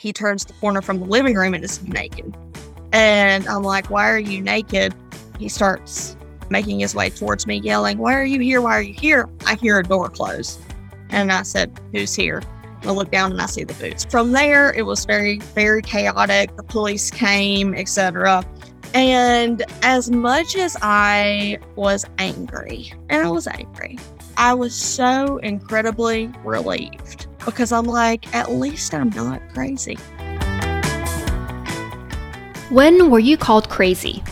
he turns the corner from the living room and is naked. And I'm like, why are you naked? He starts making his way towards me, yelling, why are you here? Why are you here? I hear a door close. And I said, who's here? I look down and I see the boots. From there, it was very, very chaotic. The police came, etc. And as much as I was angry, I was so incredibly relieved because I'm like, at least I'm not crazy. When were you called crazy?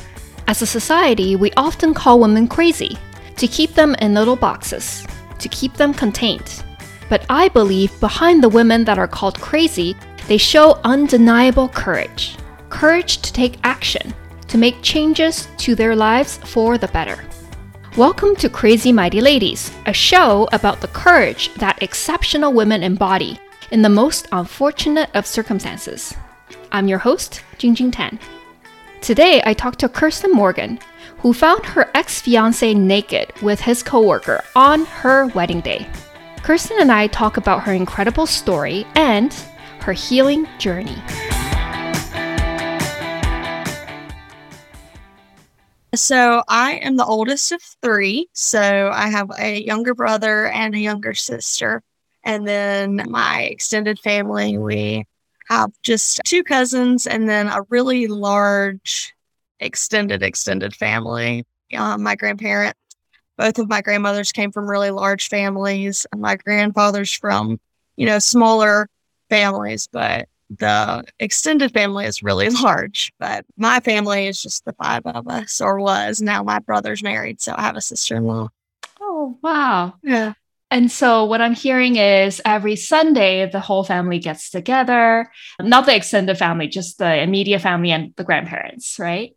As a society, we often call women crazy to keep them in little boxes, to keep them contained. But I believe behind the women that are called crazy, they show undeniable courage. Courage to take action, to make changes to their lives for the better. Welcome to Crazy Mighty Ladies, a show about the courage that exceptional women embody in the most unfortunate of circumstances. I'm your host, Jingjing Tan. Today, I talked to Kirsten Morgan, who found her ex-fiancé naked with his coworker on her wedding day. Kirsten and I talk about her incredible story and her healing journey. So I am the oldest of three. So I have a younger brother and a younger sister. And then my extended family, we have just two cousins and then a really large extended family. My grandparents. Both of my grandmothers came from really large families, and my grandfather's from, smaller families, but the extended family is really large. But my family is just the five of us, or was. Now my brother's married, so I have a sister-in-law. Oh, wow. Yeah. And so what I'm hearing is every Sunday, the whole family gets together. Not the extended family, just the immediate family and the grandparents, right?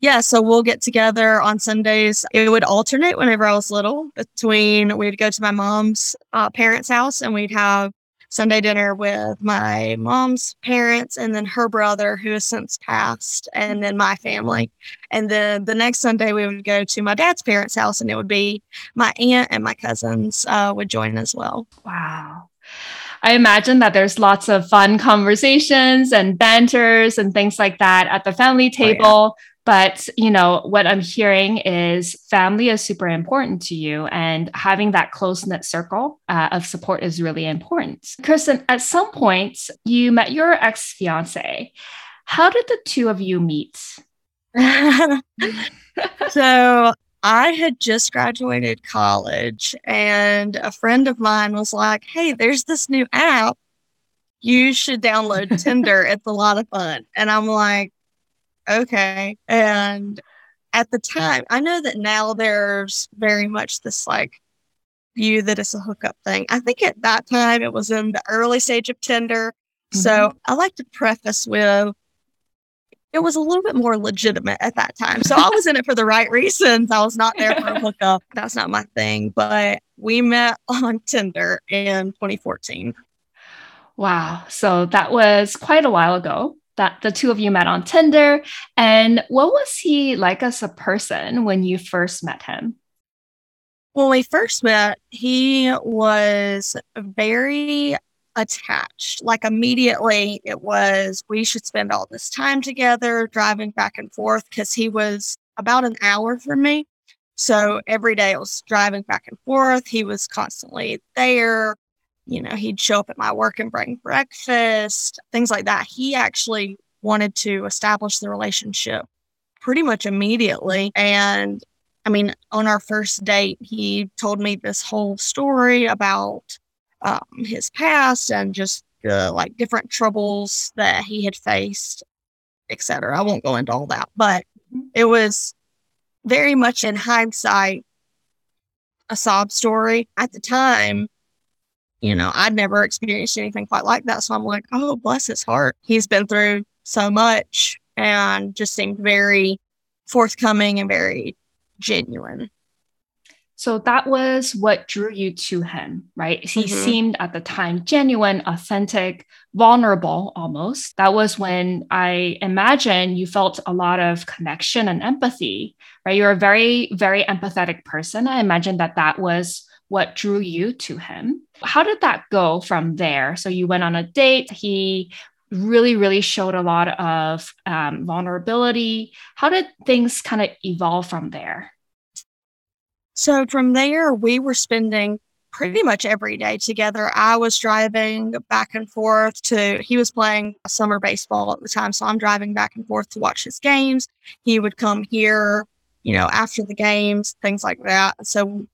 Yeah, so we'll get together on Sundays. It would alternate whenever I was little between we'd go to my mom's parents' house and we'd have Sunday dinner with my mom's parents and then her brother, who has since passed, and then my family. And then the next Sunday we would go to my dad's parents' house and it would be my aunt and my cousins would join as well. Wow. I imagine that there's lots of fun conversations and banters and things like that at the family table. Oh, yeah. But, what I'm hearing is family is super important to you, and having that close-knit circle of support is really important. Kirsten, at some point, you met your ex-fiancé. How did the two of you meet? So I had just graduated college, and a friend of mine was like, hey, there's this new app. You should download Tinder. It's a lot of fun. And I'm like, okay. And at the time, I know that now there's very much this view that it's a hookup thing. I think at that time it was in the early stage of Tinder. Mm-hmm. So I like to preface with, it was a little bit more legitimate at that time. So I was in it for the right reasons. I was not there for a hookup. That's not my thing. But we met on Tinder in 2014. Wow. So that was quite a while ago that the two of you met on Tinder. And what was he like as a person when you first met him? When we first met, he was very attached. Immediately it was, we should spend all this time together driving back and forth, because he was about an hour from me. So every day it was driving back and forth. He was constantly there. He'd show up at my work and bring breakfast, things like that. He actually wanted to establish the relationship pretty much immediately. And on our first date, he told me this whole story about his past and just different troubles that he had faced, etc. I won't go into all that, but it was very much in hindsight a sob story. At the time, I'd never experienced anything quite like that. So I'm like, oh, bless his heart. He's been through so much and just seemed very forthcoming and very genuine. So that was what drew you to him, right? Mm-hmm. He seemed at the time genuine, authentic, vulnerable almost. That was when I imagine you felt a lot of connection and empathy, right? You're a very, very empathetic person. I imagine that was what drew you to him. How did that go from there? So you went on a date. He really, really showed a lot of vulnerability. How did things kind of evolve from there? So from there, we were spending pretty much every day together. I was driving back and forth to, he was playing summer baseball at the time. So I'm driving back and forth to watch his games. He would come here, you know, after the games, things like that. So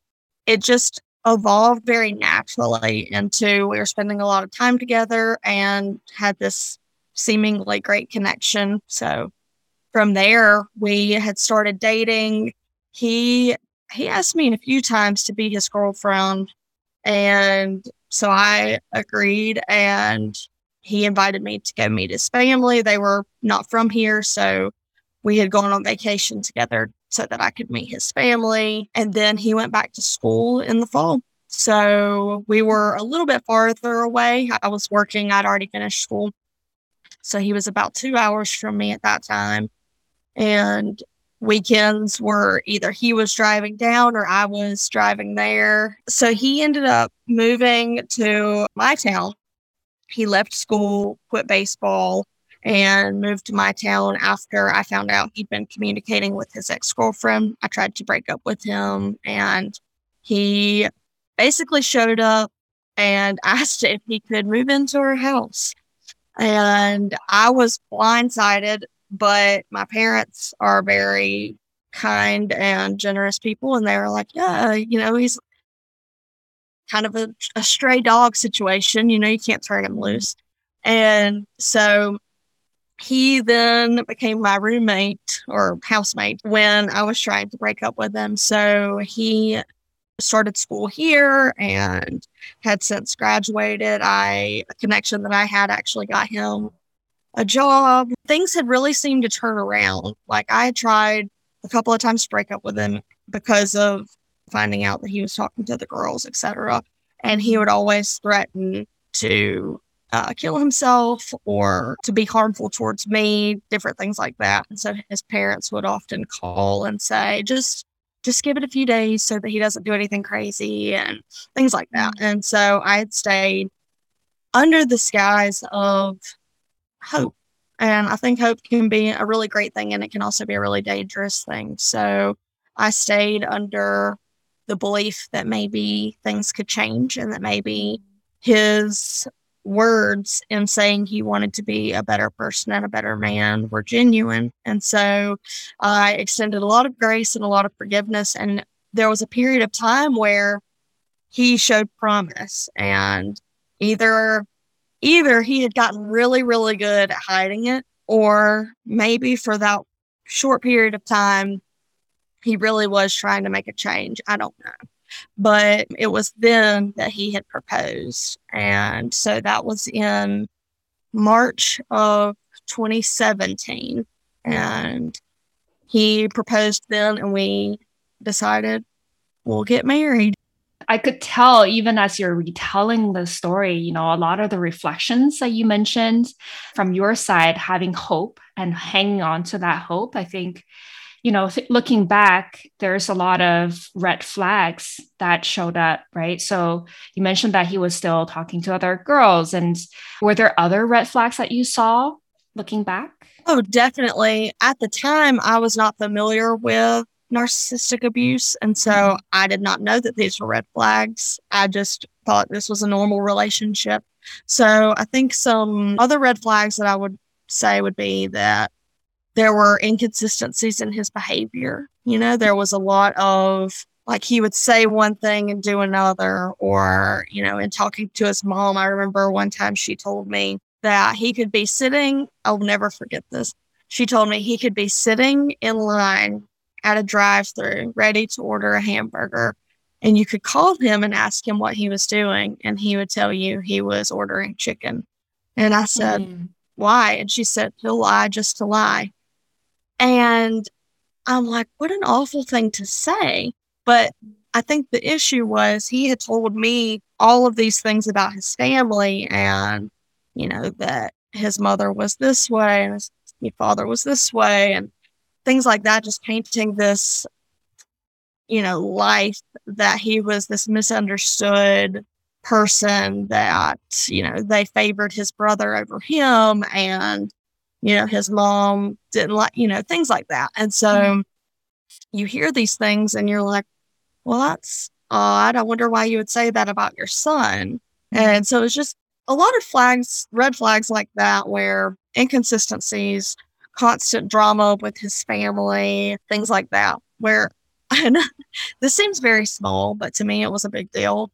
it just evolved very naturally into we were spending a lot of time together and had this seemingly great connection. So from there, we had started dating. He asked me a few times to be his girlfriend. And so I agreed, and he invited me to go meet his family. They were not from here, so we had gone on vacation together so that I could meet his family. And then he went back to school in the fall. So we were a little bit farther away. I was working. I'd already finished school. So he was about 2 hours from me at that time. And weekends were either he was driving down or I was driving there. So he ended up moving to my town. He left school, quit baseball, and moved to my town after I found out he'd been communicating with his ex-girlfriend. I tried to break up with him, and he basically showed up and asked if he could move into our house. And I was blindsided, but my parents are very kind and generous people. And they were like, yeah, you know, he's kind of a stray dog situation. You know, you can't turn him loose. And so he then became my roommate or housemate when I was trying to break up with him. So he started school here and had since graduated. A connection that I had actually got him a job. Things had really seemed to turn around. Like, I had tried a couple of times to break up with him because of finding out that he was talking to the girls, etc. And he would always threaten to kill himself or to be harmful towards me, different things like that. And so his parents would often call and say, just give it a few days so that he doesn't do anything crazy and things like that. And so I had stayed under the skies of hope. And I think hope can be a really great thing, and it can also be a really dangerous thing. So I stayed under the belief that maybe things could change and that maybe his words in saying he wanted to be a better person and a better man were genuine. And so I extended a lot of grace and a lot of forgiveness. And there was a period of time where he showed promise, and either he had gotten really, really good at hiding it, or maybe for that short period of time, he really was trying to make a change. I don't know. But it was then that he had proposed. And so that was in March of 2017. And he proposed then, and we decided we'll get married. I could tell, even as you're retelling the story, you know, a lot of the reflections that you mentioned from your side, having hope and hanging on to that hope. I think, you know, looking back, there's a lot of red flags that showed up, right? So you mentioned that he was still talking to other girls. And were there other red flags that you saw looking back? Oh, definitely. At the time, I was not familiar with narcissistic abuse. And so I did not know that these were red flags. I just thought this was a normal relationship. So I think some other red flags that I would say would be that there were inconsistencies in his behavior. You know, there was a lot of, like, he would say one thing and do another, or, you know, in talking to his mom, I remember one time she told me that he could be sitting, I'll never forget this. She told me he could be sitting in line at a drive-thru ready to order a hamburger, and you could call him and ask him what he was doing, and he would tell you he was ordering chicken. And I said, why? And she said, he'll lie just to lie. And I'm like, what an awful thing to say. But I think the issue was he had told me all of these things about his family, and, you know, that his mother was this way and his father was this way and things like that, just painting this, you know, life that he was this misunderstood person that, you know, they favored his brother over him, and, you know, his mom didn't like, you know, things like that. And so you hear these things and you're like, well, that's odd. I wonder why you would say that about your son. And so it's just a lot of flags, red flags like that, where inconsistencies, constant drama with his family, things like that, where, and this seems very small, but to me it was a big deal.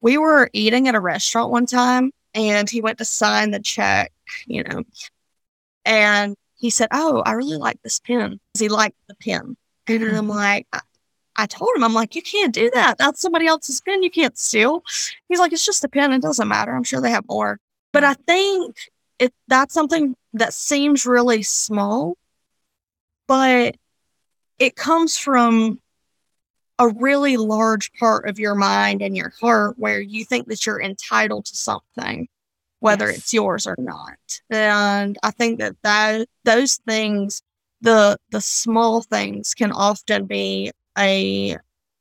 We were eating at a restaurant one time and he went to sign the check, you know, and he said, oh, I really like this pen. He liked the pen. And I'm like, I told him, I'm like, you can't do that. That's somebody else's pen. You can't steal. He's like, it's just a pen. It doesn't matter. I'm sure they have more. But I think that's something that seems really small, but it comes from a really large part of your mind and your heart where you think that you're entitled to something, whether it's yours or not. And I think that those things, the small things, can often be a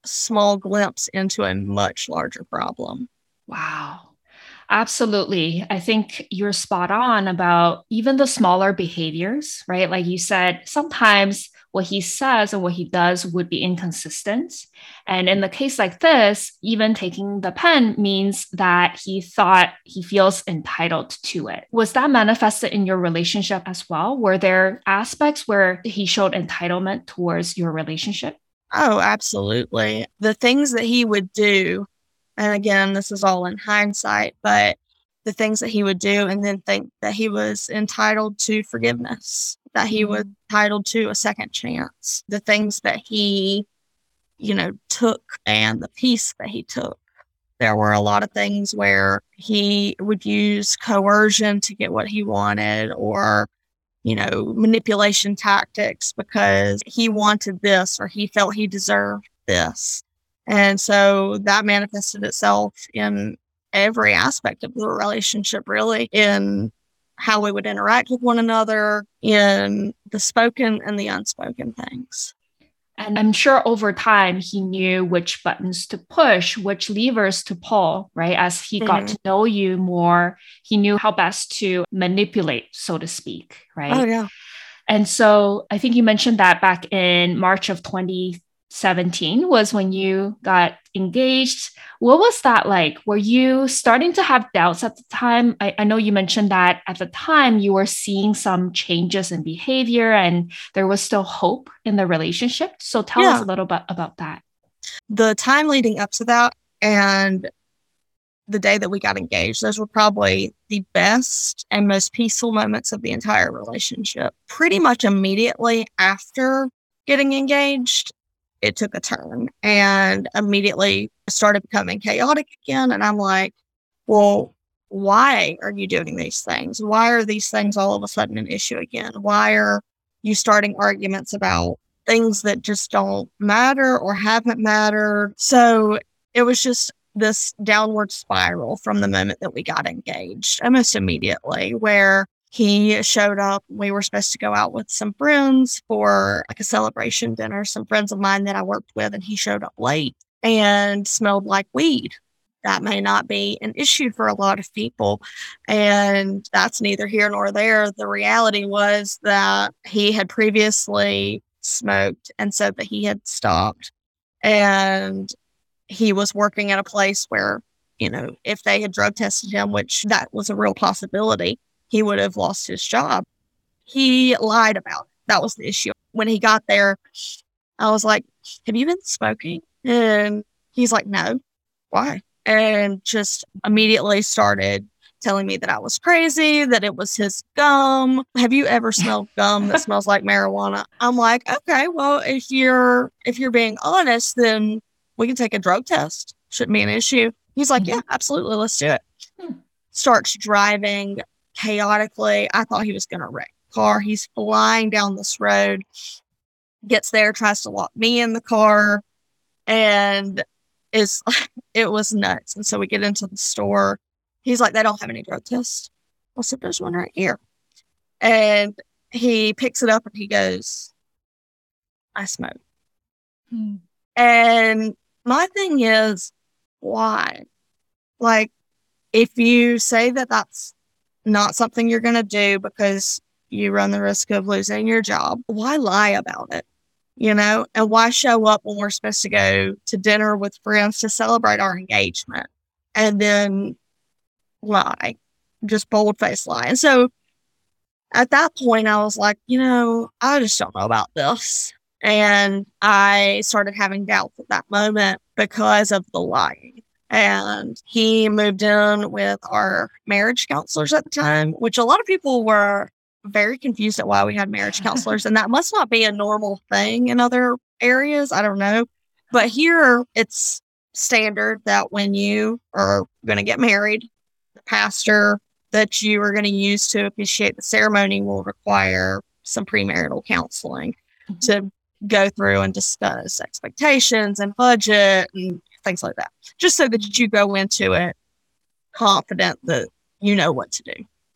small glimpse into a much larger problem. Wow. Absolutely. I think you're spot on about even the smaller behaviors, right? Like you said, sometimes what he says and what he does would be inconsistent. And in the case like this, even taking the pen means that he feels entitled to it. Was that manifested in your relationship as well? Were there aspects where he showed entitlement towards your relationship? Oh, absolutely. The things that he would do, and again, this is all in hindsight, but the things that he would do and then think that he was entitled to forgiveness, that he was entitled to a second chance, the things that he, you know, took and the peace that he took. There were a lot of things where he would use coercion to get what he wanted, or, you know, manipulation tactics because he wanted this or he felt he deserved this. And so that manifested itself in every aspect of the relationship, really, in how we would interact with one another, in the spoken and the unspoken things. And I'm sure over time, he knew which buttons to push, which levers to pull, right? As he got to know you more, he knew how best to manipulate, so to speak, right? Oh, yeah. And so I think you mentioned that back in March of 2017 was when you got engaged. What was that like? Were you starting to have doubts at the time? I know you mentioned that at the time you were seeing some changes in behavior and there was still hope in the relationship. So tell us a little bit about that. The time leading up to that and the day that we got engaged, those were probably the best and most peaceful moments of the entire relationship. Pretty much immediately after getting engaged, it took a turn and immediately started becoming chaotic again. And I'm like, well, why are you doing these things? Why are these things all of a sudden an issue again? Why are you starting arguments about things that just don't matter or haven't mattered? So it was just this downward spiral from the moment that we got engaged, almost immediately, where he showed up. We were supposed to go out with some friends for like a celebration dinner, some friends of mine that I worked with, and he showed up late and smelled like weed. That may not be an issue for a lot of people, and that's neither here nor there. The reality was that he had previously smoked and said that he had stopped, and he was working at a place where, you know, if they had drug tested him, which that was a real possibility, he would have lost his job. He lied about it. That was the issue. When he got there, I was like, have you been smoking? And he's like, no. Why? And just immediately started telling me that I was crazy, that it was his gum. Have you ever smelled gum that smells like marijuana? I'm like, okay, well, if you're being honest, then we can take a drug test. Shouldn't be an issue. He's like, yeah, absolutely. Let's do it. Starts driving chaotically. I thought he was going to wreck the car. He's flying down this road, gets there, tries to lock me in the car, and it was nuts. And so we get into the store. He's like, they don't have any drug tests. I said, there's one right here. And he picks it up and he goes, I smoke. And my thing is, why? like, if you say that that's not something you're going to do because you run the risk of losing your job, why lie about it? You know, and why show up when we're supposed to go to dinner with friends to celebrate our engagement and then lie, just bold-faced lie? And so at that point, I was like, you know, I just don't know about this. And I started having doubts at that moment because of the lying. And he moved in with our marriage counselors at the time, which a lot of people were very confused at why we had marriage counselors. And that must not be a normal thing in other areas. I don't know. But here it's standard that when you are going to get married, the pastor that you are going to use to officiate the ceremony will require some premarital counseling to go through and discuss expectations and budget and things like that, just so that you go into it confident that you know what to do.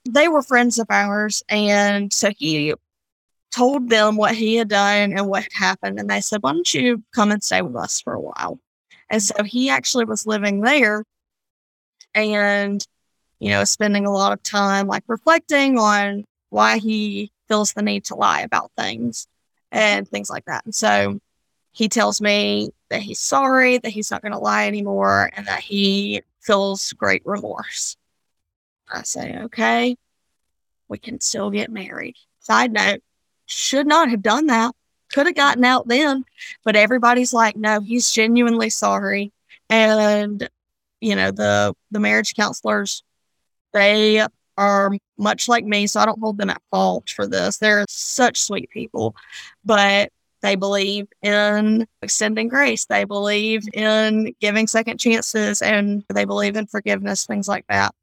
They were friends of ours, and so he told them what he had done and what had happened, and they said, why don't you come and stay with us for a while? And so he actually was living there and, you know, spending a lot of time, like, reflecting on why he feels the need to lie about things and things like that. And so he tells me that he's sorry, that he's not going to lie anymore, and that he feels great remorse. I say, okay, we can still get married. Side note, should not have done that. Could have gotten out then, but everybody's like, no, he's genuinely sorry. And, you know, the marriage counselors, they are much like me, so I don't hold them at fault for this. They're such sweet people, but they believe in extending grace. They believe in giving second chances, and they believe in forgiveness, things like that.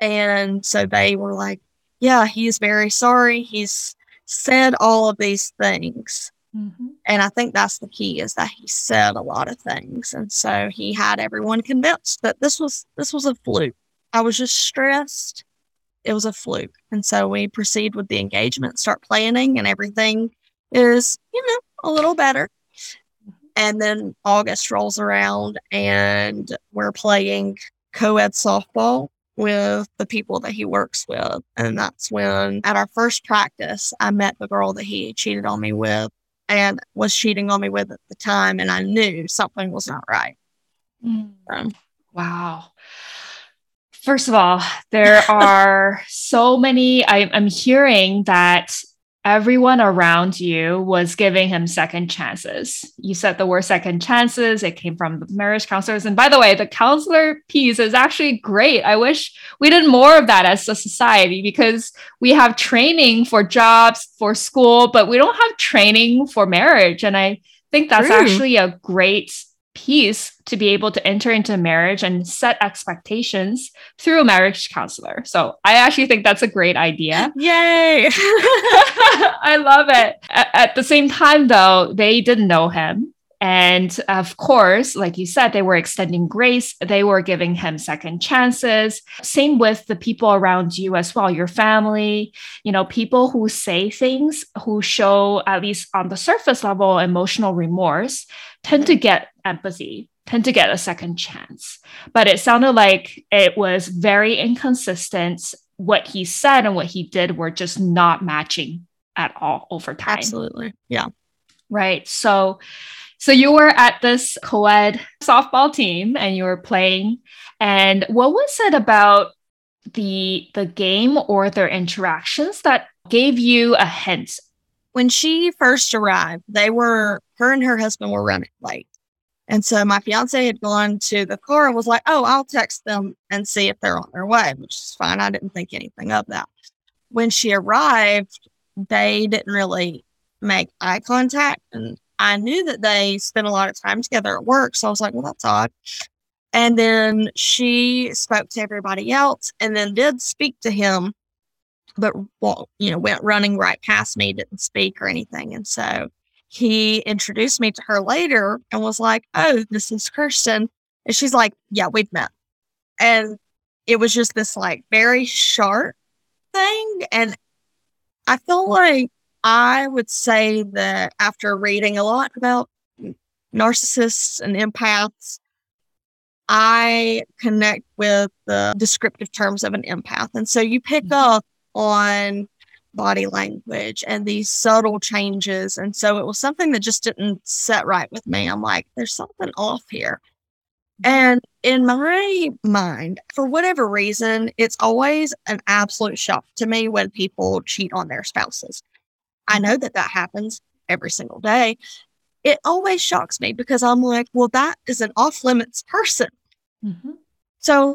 And so they were like, yeah, he's very sorry. He's said all of these things. Mm-hmm. And I think that's the key, is that he said a lot of things. And so he had everyone convinced that this was a fluke. I was just stressed. It was a fluke. And so we proceed with the engagement, start planning, and everything is, you know, a little better. And then August rolls around, and we're playing co-ed softball with the people that he works with. And that's when, at our first practice, I met the girl that he cheated on me with and was cheating on me with at the time. And I knew something was not right. Wow. First of all, there are so many, I'm hearing that everyone around you was giving him second chances. You said the word second chances. It came from the marriage counselors. And by the way, the counselor piece is actually great. I wish we did more of that as a society, because we have training for jobs, for school, but we don't have training for marriage. And I think that's actually a great piece to be able to enter into marriage and set expectations through a marriage counselor. So I actually think that's a great idea. Yay. I love it. At the same time, though, they didn't know him. And of course, like you said, they were extending grace. They were giving him second chances. Same with the people around you as well, your family, you know, people who say things, who show, at least on the surface level, emotional remorse, tend to get empathy, tend to get a second chance. But it sounded like it was very inconsistent. What he said and what he did were just not matching at all over time. Absolutely. Yeah. Right. So you were at this co-ed softball team and you were playing. And what was it about the game or their interactions that gave you a hint? When she first arrived, her and her husband were running late. And so my fiance had gone to the car and was like, oh, I'll text them and see if they're on their way, which is fine. I didn't think anything of that. When she arrived, they didn't really make eye contact, and I knew that they spent a lot of time together at work. So I was like, well, that's odd. And then she spoke to everybody else and then did speak to him, but, well, you know, went running right past me, didn't speak or anything. And so he introduced me to her later and was like, oh, this is Kirsten. And she's like, yeah, we've met. And it was just this, like, very sharp thing. And I feel like I would say that after reading a lot about narcissists and empaths, I connect with the descriptive terms of an empath. And so you pick up on body language and these subtle changes. And so it was something that just didn't set right with me. I'm like, there's something off here. And in my mind, for whatever reason, it's always an absolute shock to me when people cheat on their spouses. I know that that happens every single day. It always shocks me because I'm like, well, that is an off-limits person. Mm-hmm. So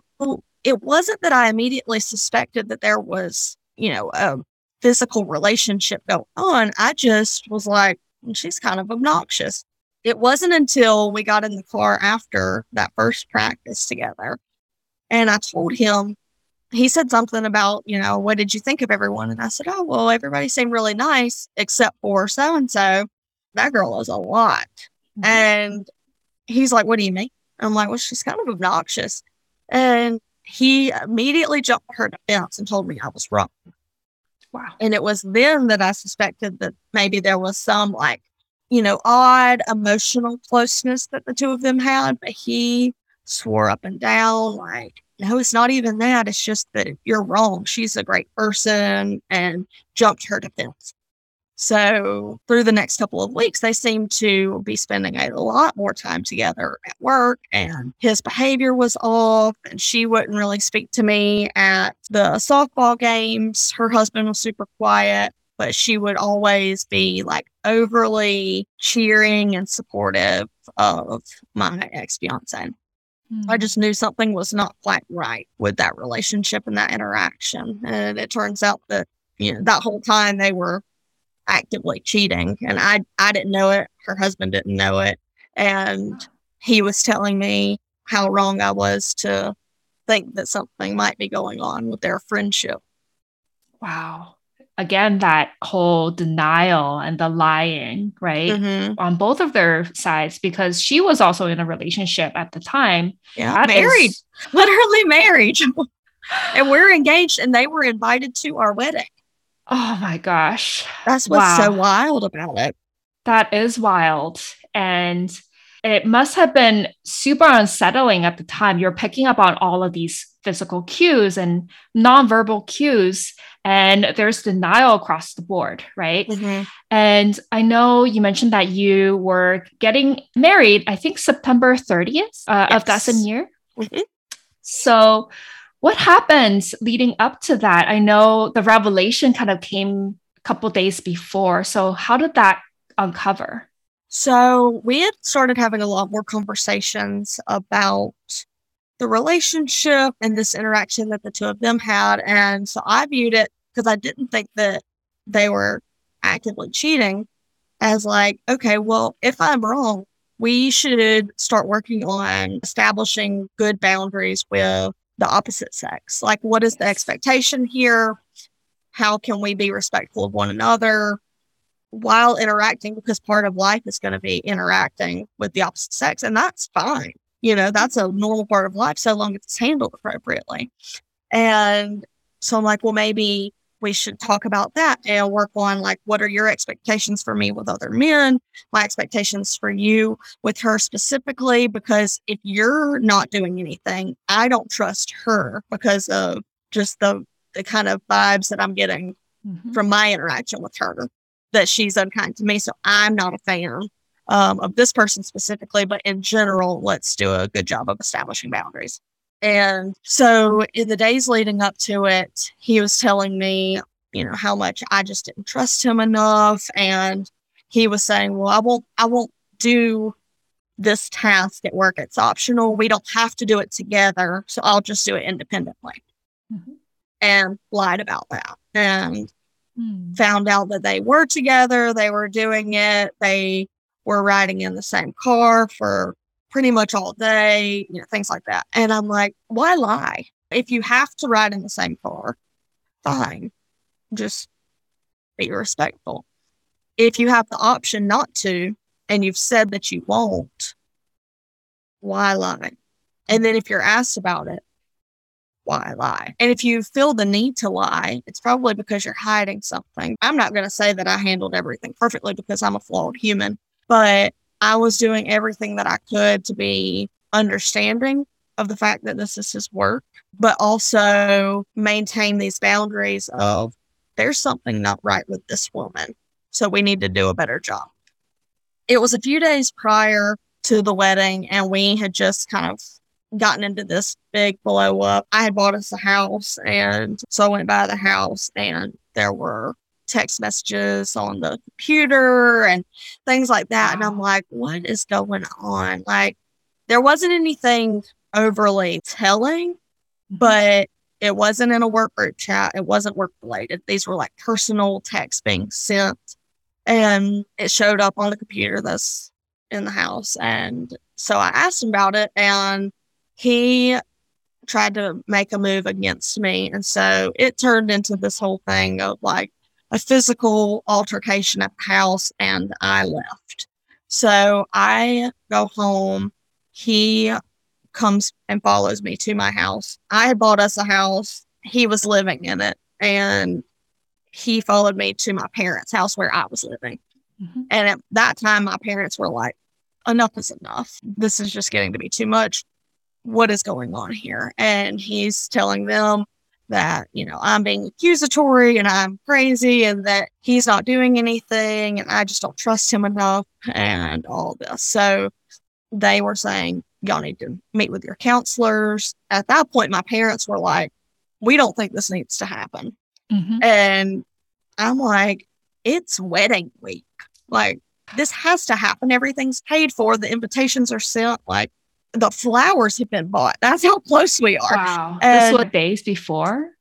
it wasn't that I immediately suspected that there was, a physical relationship going on. I just was like, she's kind of obnoxious. It wasn't until we got in the car after that first practice together and I told him, he said something about, what did you think of everyone? And I said, oh, well, everybody seemed really nice except for so-and-so. That girl is a lot. Mm-hmm. And he's like, what do you mean? I'm like, well, she's kind of obnoxious. And he immediately jumped her defense and told me I was wrong. Wow. And it was then that I suspected that maybe there was some odd emotional closeness that the two of them had. But he swore up and down, no, it's not even that. It's just that you're wrong. She's a great person, and jumped her defense. So through the next couple of weeks, they seemed to be spending a lot more time together at work, and his behavior was off, and she wouldn't really speak to me at the softball games. Her husband was super quiet, but she would always be overly cheering and supportive of my ex-fiance. I just knew something was not quite right with that relationship and that interaction. And it turns out that, that whole time they were actively cheating, and I didn't know it. Her husband didn't know it. And he was telling me how wrong I was to think that something might be going on with their friendship. Wow. Again, that whole denial and the lying, right? Mm-hmm. On both of their sides, because she was also in a relationship at the time. Yeah, married, literally married. And we're engaged, and they were invited to our wedding. Oh my gosh. That's what's so wild about it. That is wild. And it must have been super unsettling at the time. You're picking up on all of these physical cues and nonverbal cues, and there's denial across the board, right? Mm-hmm. And I know you mentioned that you were getting married, I think September 30th of that same year. Mm-hmm. So what happened leading up to that? I know the revelation kind of came a couple days before. So how did that uncover? So we had started having a lot more conversations about the relationship and this interaction that the two of them had. And so I viewed it, because I didn't think that they were actively cheating, as okay, well, if I'm wrong, we should start working on establishing good boundaries with the opposite sex. What is the expectation here? How can we be respectful of one another while interacting, because part of life is going to be interacting with the opposite sex, and that's fine. That's a normal part of life so long as it's handled appropriately. And so I'm well, maybe we should talk about that and work on what are your expectations for me with other men, my expectations for you with her specifically, because if you're not doing anything, I don't trust her because of just the kind of vibes that I'm getting from my interaction with her, that she's unkind to me. So I'm not a fan of this person specifically, but in general, let's do a good job of establishing boundaries. And so in the days leading up to it, he was telling me, how much I just didn't trust him enough. And he was saying, well, I won't do this task at work. It's optional. We don't have to do it together. So I'll just do it independently. Mm-hmm. And lied about that. And found out that they were together. They were doing it. They were riding in the same car for pretty much all day, things like that. And I'm like, why lie? If you have to ride in the same car, fine. Just be respectful. If you have the option not to, and you've said that you won't, why lie? And then if you're asked about it, why lie? And if you feel the need to lie, it's probably because you're hiding something. I'm not going to say that I handled everything perfectly, because I'm a flawed human, but I was doing everything that I could to be understanding of the fact that this is his work, but also maintain these boundaries of there's something not right with this woman. So we need to do a better job. It was a few days prior to the wedding, and we had just kind of gotten into this big blow up. I had bought us a house, and so I went by the house, and there were text messages on the computer and things like that. And I'm like, what is going on? Like, there wasn't anything overly telling, but it wasn't in a work group chat. It wasn't work related. These were like personal texts being sent, and it showed up on the computer that's in the house. And so I asked him about it, and he tried to make a move against me. And so it turned into this whole thing of like a physical altercation at the house, and I left. So I go home. He comes and follows me to my house. I had bought us a house. He was living in it, and he followed me to my parents' house where I was living. Mm-hmm. And at that time, my parents were like, enough is enough. This is just getting to be too much. What is going on here? And he's telling them that, you know, I'm being accusatory and I'm crazy and that he's not doing anything and I just don't trust him enough and all this. So they were saying, y'all need to meet with your counselors. At that point, my parents were like, we don't think this needs to happen. Mm-hmm. And I'm like, it's wedding week. Like, this has to happen. Everything's paid for. The invitations are sent. Like, the flowers have been bought. That's how close we are. Wow. And this was days before?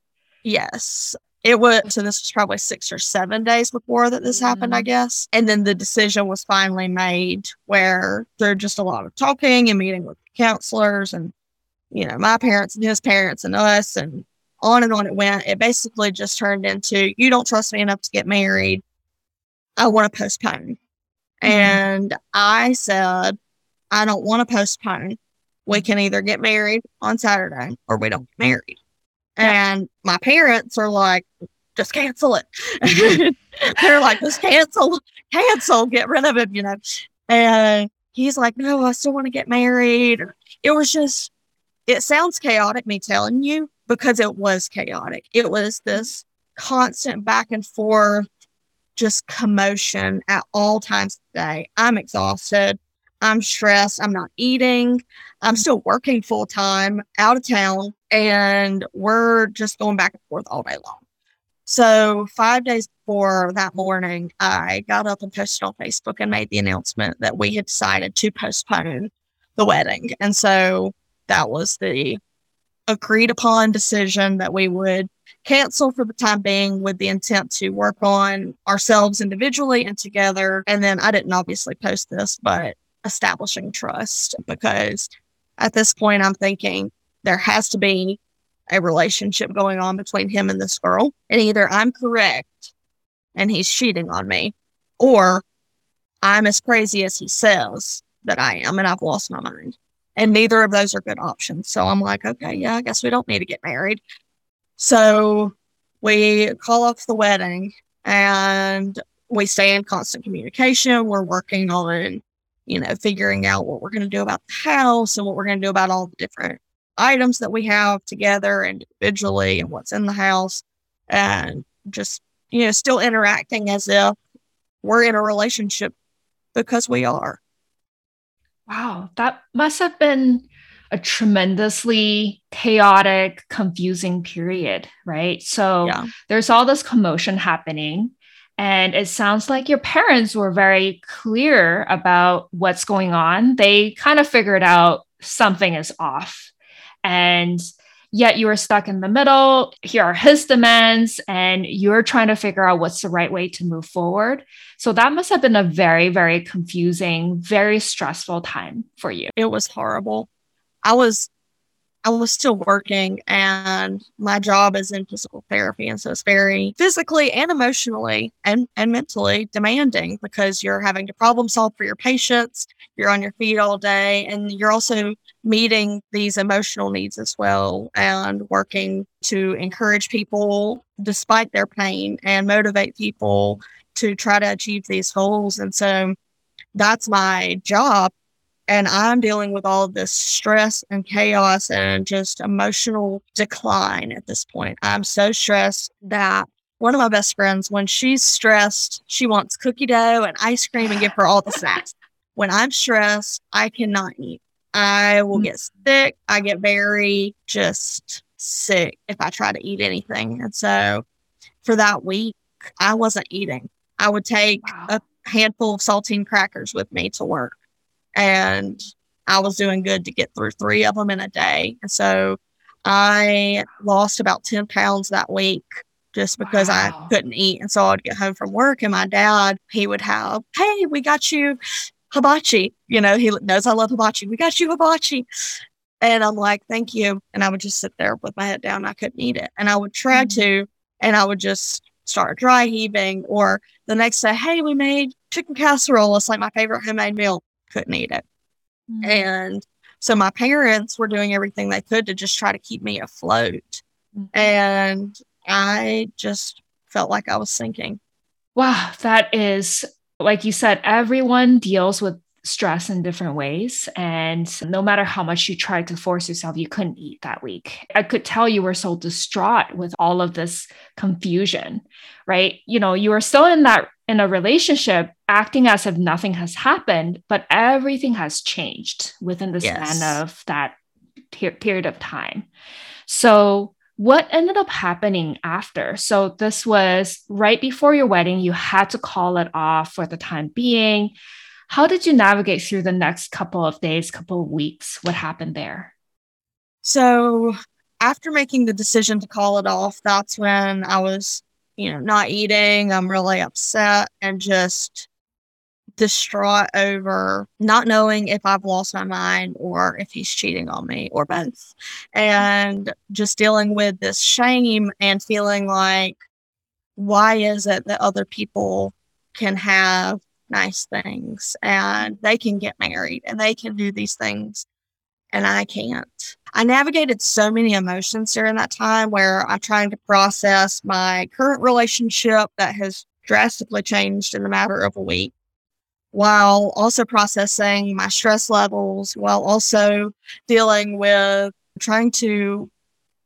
Yes. It was. So this was probably 6 or 7 days before that this happened, I guess. And then the decision was finally made where there's just a lot of talking and meeting with counselors and, you know, my parents and his parents and us, and on it went. It basically just turned into, you don't trust me enough to get married. I want to postpone. Mm-hmm. And I said, I don't want to postpone. We can either get married on Saturday or we don't get married. Yeah. And my parents are like, just cancel it. They're like, just cancel, get rid of him, you know. And he's like, no, I still want to get married. It was just, it sounds chaotic, me telling you, because it was chaotic. It was this constant back and forth, just commotion at all times of the day. I'm exhausted. I'm stressed. I'm not eating. I'm still working full time out of town, and we're just going back and forth all day long. So 5 days before that morning, I got up and posted on Facebook and made the announcement that we had decided to postpone the wedding. And so that was the agreed upon decision that we would cancel for the time being with the intent to work on ourselves individually and together. And then I didn't obviously post this, but establishing trust, because at this point I'm thinking there has to be a relationship going on between him and this girl, and either I'm correct and he's cheating on me, or I'm as crazy as he says that I am and I've lost my mind. And neither of those are good options. So I'm like, okay, yeah, I guess we don't need to get married. So we call off the wedding, and we stay in constant communication. We're working on, you know, figuring out what we're going to do about the house and what we're going to do about all the different items that we have together and individually and what's in the house, and just, you know, still interacting as if we're in a relationship, because we are. Wow. That must have been a tremendously chaotic, confusing period, right? So yeah. There's all this commotion happening. And it sounds like your parents were very clear about what's going on. They kind of figured out something is off. And yet you were stuck in the middle. Here are his demands, and you're trying to figure out what's the right way to move forward. So that must have been a very, very confusing, very stressful time for you. It was horrible. I was still working, and my job is in physical therapy. And so it's very physically and emotionally and mentally demanding, because you're having to problem solve for your patients. You're on your feet all day, and you're also meeting these emotional needs as well, and working to encourage people despite their pain and motivate people to try to achieve these goals. And so that's my job. And I'm dealing with all this stress and chaos and just emotional decline at this point. I'm so stressed that one of my best friends, when she's stressed, she wants cookie dough and ice cream and give her all the snacks. When I'm stressed, I cannot eat. I will get sick. I get very just sick if I try to eat anything. And so for that week, I wasn't eating. I would take a handful of saltine crackers with me to work. And I was doing good to get through 3 of them in a day. And so I lost about 10 pounds that week just because I couldn't eat. And so I'd get home from work and my dad, he would have, hey, we got you hibachi. You know, he knows I love hibachi. We got you hibachi. And I'm like, thank you. And I would just sit there with my head down. I couldn't eat it. And I would try to, and I would just start dry heaving. Or the next day, hey, we made chicken casserole. It's like my favorite homemade meal. Couldn't eat it. And so my parents were doing everything they could to just try to keep me afloat. And I just felt like I was sinking. Wow. That is, like you said, everyone deals with stress in different ways. And no matter how much you tried to force yourself, you couldn't eat that week. I could tell you were so distraught with all of this confusion, right? You know, you were still in a relationship, acting as if nothing has happened, but everything has changed within the span of that period of time. So what ended up happening after? So this was right before your wedding. You had to call it off for the time being. How did you navigate through the next couple of days, couple of weeks? What happened there? So after making the decision to call it off, that's when I was, you know, not eating. I'm really upset and just distraught over not knowing if I've lost my mind or if he's cheating on me or both. And just dealing with this shame and feeling like, why is it that other people can have nice things and they can get married and they can do these things and I can't? I navigated so many emotions during that time where I'm trying to process my current relationship that has drastically changed in the matter of a week, while also processing my stress levels, while also dealing with trying to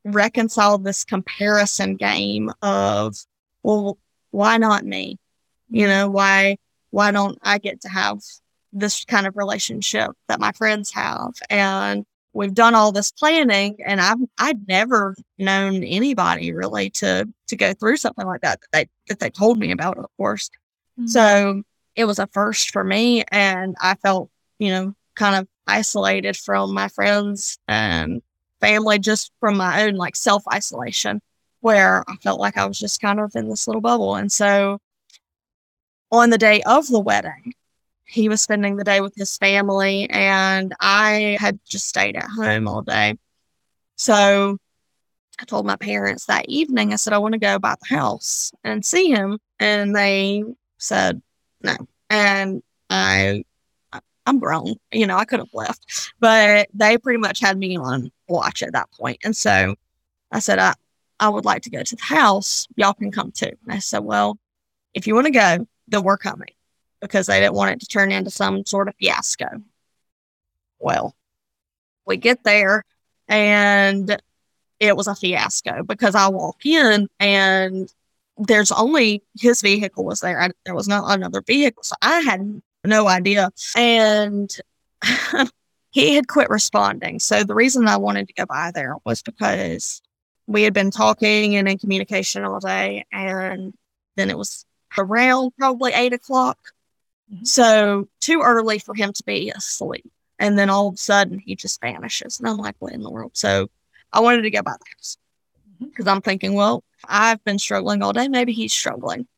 reconcile this comparison game of, well, why not me? You know, why don't I get to have this kind of relationship that my friends have? And we've done all this planning, and I'd never known anybody really to go through something like that that they told me about, of course. So it was a first for me, and I felt, you know, kind of isolated from my friends and family, just from my own like self-isolation, where I felt like I was just kind of in this little bubble. And so on the day of the wedding, he was spending the day with his family, and I had just stayed at home all day. So I told my parents that evening, I said, I want to go by the house and see him. And they said no. And I'm grown. You know, I could have left. But they pretty much had me on watch at that point. And so I said, I would like to go to the house. Y'all can come too. And I said, well, if you want to go, then we're coming, because they didn't want it to turn into some sort of fiasco. Well, we get there, and it was a fiasco because I walk in, and there's only his vehicle was there. There was not another vehicle, so I had no idea. And he had quit responding. So the reason I wanted to go by there was because we had been talking and in communication all day, and then it was around probably 8 o'clock. So too early for him to be asleep. And then all of a sudden he just vanishes. And I'm like, what in the world? So I wanted to go by the house because I'm thinking, well, I've been struggling all day. Maybe he's struggling.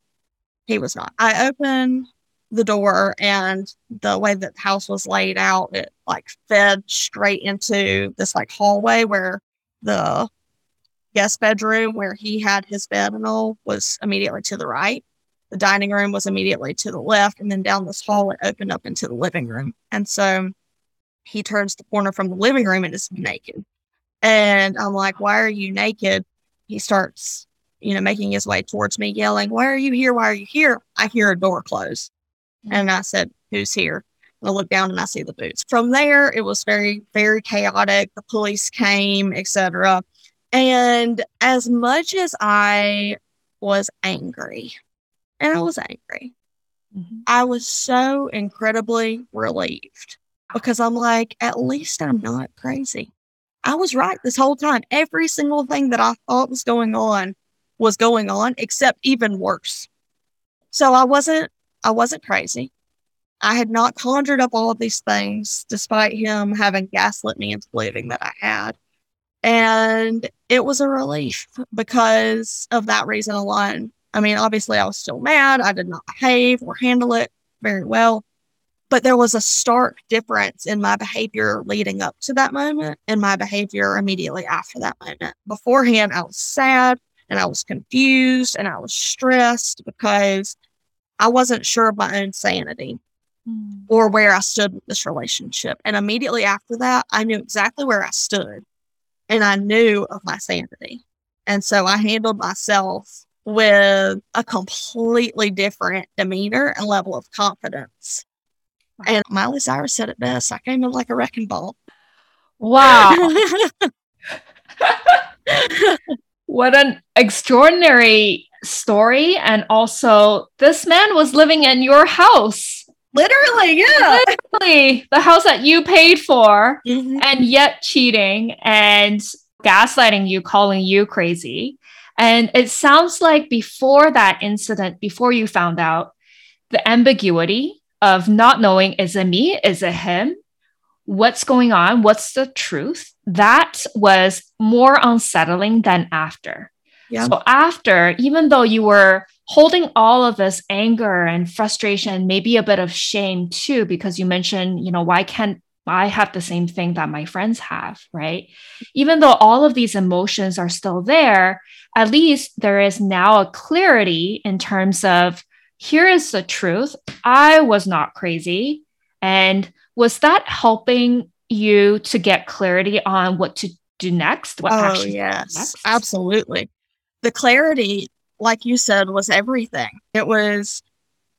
He was not. I opened the door, and the way that the house was laid out, it like fed straight into this like hallway where the guest bedroom where he had his bed and all was immediately to the right. The dining room was immediately to the left, and then down this hall, it opened up into the living room. And so he turns the corner from the living room and is naked. And I'm like, why are you naked? He starts, you know, making his way towards me, yelling, why are you here? Why are you here? I hear a door close. And I said, who's here? I look down and I see the boots. From there, it was very, very chaotic. The police came, etc. And as much as I was angry, and I was angry, mm-hmm. I was so incredibly relieved because I'm like, at least I'm not crazy. I was right this whole time. Every single thing that I thought was going on, except even worse. So I wasn't crazy. I had not conjured up all of these things, despite him having gaslit me into believing that I had. And it was a relief because of that reason alone. I mean, obviously I was still mad. I did not behave or handle it very well. But there was a stark difference in my behavior leading up to that moment and my behavior immediately after that moment. Beforehand, I was sad and I was confused and I was stressed because I wasn't sure of my own sanity or where I stood with this relationship. And immediately after that, I knew exactly where I stood and I knew of my sanity. And so I handled myself with a completely different demeanor and level of confidence. And Miley Cyrus said it best. I came in like a wrecking ball. Wow. What an extraordinary story. And also, this man was living in your house. Literally, yeah. Literally, the house that you paid for, mm-hmm. and yet cheating and gaslighting you, calling you crazy. And it sounds like before that incident, before you found out, the ambiguity of not knowing, is it me? Is it him? What's going on? What's the truth? That was more unsettling than after. Yeah. So after, even though you were holding all of this anger and frustration, maybe a bit of shame too, because you mentioned, you know, why can't I have the same thing that my friends have, right? Even though all of these emotions are still there, at least there is now a clarity in terms of, here is the truth. I was not crazy. And was that helping you to get clarity on what to do next? Yes, absolutely. The clarity, like you said, was everything. It was,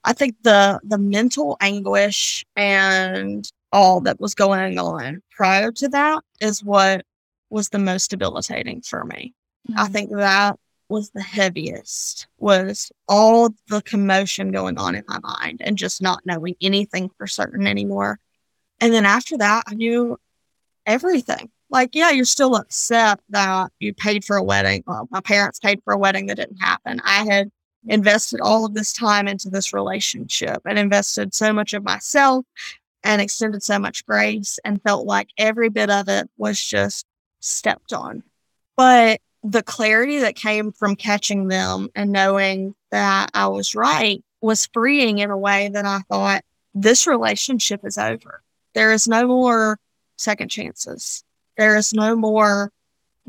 I think, the mental anguish and all that was going on prior to that is what was the most debilitating for me. Mm-hmm. I think that was the heaviest, was all the commotion going on in my mind and just not knowing anything for certain anymore. And then after that, I knew everything. Like, yeah, you're still upset that you paid for a wedding. Well, my parents paid for a wedding that didn't happen. I had invested all of this time into this relationship and invested so much of myself and extended so much grace and felt like every bit of it was just stepped on. But the clarity that came from catching them and knowing that I was right was freeing in a way that I thought, this relationship is over. There is no more second chances. There is no more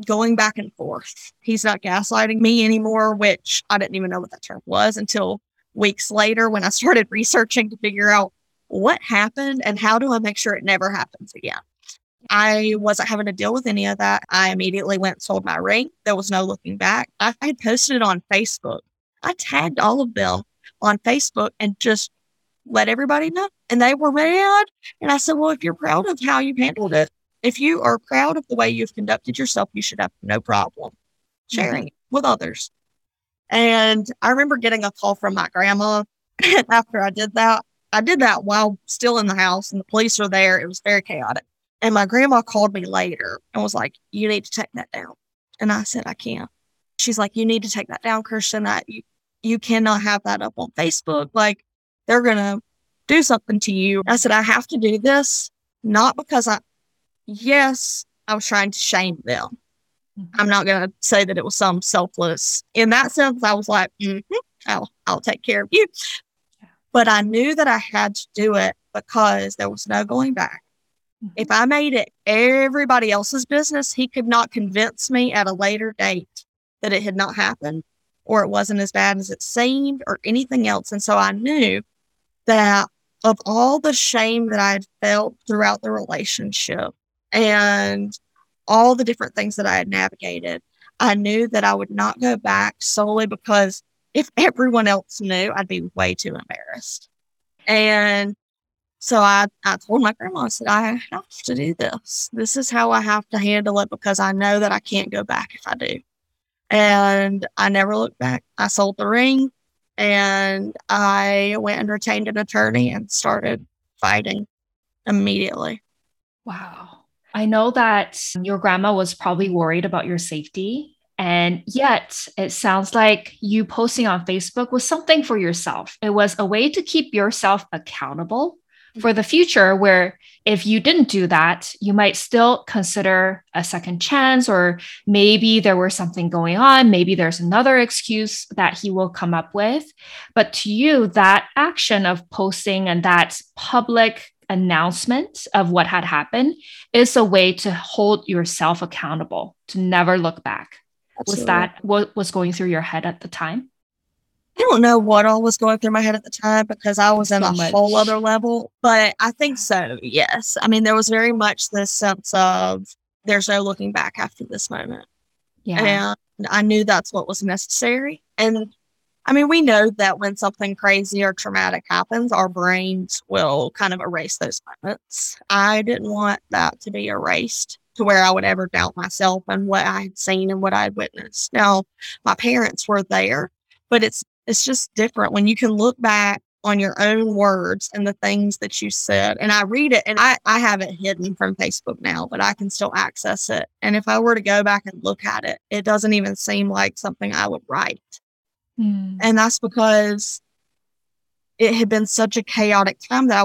going back and forth. He's not gaslighting me anymore, which I didn't even know what that term was until weeks later when I started researching to figure out what happened and how do I make sure it never happens again. I wasn't having to deal with any of that. I immediately went and sold my ring. There was no looking back. I had posted it on Facebook. I tagged all of them on Facebook and just let everybody know. And they were mad. And I said, well, if you're proud of how you handled it, if you are proud of the way you've conducted yourself, you should have no problem sharing it with others. And I remember getting a call from my grandma after I did that. I did that while still in the house and the police were there. It was very chaotic. And my grandma called me later and was like, you need to take that down. And I said, I can't. She's like, you need to take that down, Kirsten. You cannot have that up on Facebook. Like, they're going to do something to you. I said, I have to do this, not because I was trying to shame them. Mm-hmm. I'm not going to say that it was some selfless. In that sense, I was like, I'll take care of you. Yeah. But I knew that I had to do it because there was no going back. If I made it everybody else's business, he could not convince me at a later date that it had not happened or it wasn't as bad as it seemed or anything else. And so I knew that of all the shame that I had felt throughout the relationship and all the different things that I had navigated, I knew that I would not go back solely because if everyone else knew, I'd be way too embarrassed. And So I told my grandma, I said, I have to do this. This is how I have to handle it because I know that I can't go back if I do. And I never looked back. I sold the ring and I went and retained an attorney and started fighting immediately. Wow. I know that your grandma was probably worried about your safety. And yet it sounds like you posting on Facebook was something for yourself. It was a way to keep yourself accountable for the future, where if you didn't do that, you might still consider a second chance, or maybe there was something going on. Maybe there's another excuse that he will come up with. But to you, that action of posting and that public announcement of what had happened is a way to hold yourself accountable, to never look back. Absolutely. Was that what was going through your head at the time? I don't know what all was going through my head at the time because I was in a whole other level, but I think so, yes. I mean, there was very much this sense of there's no looking back after this moment. Yeah. And I knew that's what was necessary. And I mean, we know that when something crazy or traumatic happens, our brains will kind of erase those moments. I didn't want that to be erased to where I would ever doubt myself and what I had seen and what I had witnessed. Now, my parents were there, but it's just different when you can look back on your own words and the things that you said. And I read it, and I have it hidden from Facebook now, but I can still access it. And if I were to go back and look at it, it doesn't even seem like something I would write. Mm. And that's because it had been such a chaotic time that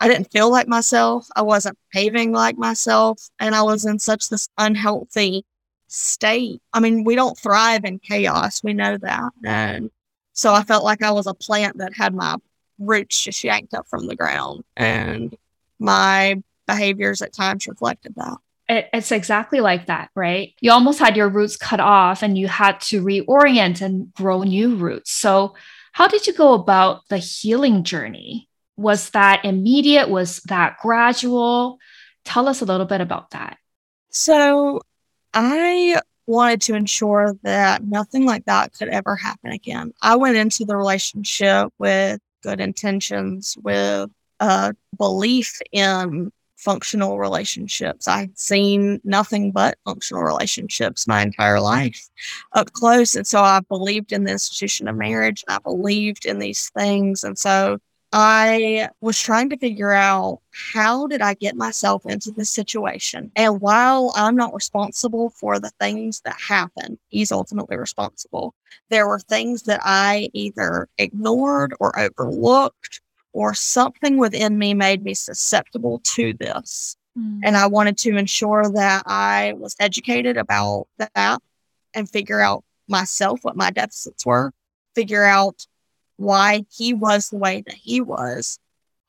I didn't feel like myself. I wasn't behaving like myself. And I was in such this unhealthy state. I mean, we don't thrive in chaos. We know that. And so I felt like I was a plant that had my roots just yanked up from the ground. And my behaviors at times reflected that. It's exactly like that, right? You almost had your roots cut off and you had to reorient and grow new roots. So how did you go about the healing journey? Was that immediate? Was that gradual? Tell us a little bit about that. So I wanted to ensure that nothing like that could ever happen again. I went into the relationship with good intentions, with a belief in functional relationships. I'd seen nothing but functional relationships my entire life up close. And so I believed in the institution of marriage. I believed in these things. And so I was trying to figure out, how did I get myself into this situation? And while I'm not responsible for the things that happen, he's ultimately responsible. There were things that I either ignored or overlooked, or something within me made me susceptible to this. Mm. And I wanted to ensure that I was educated about that and figure out myself what my deficits were, figure out why he was the way that he was,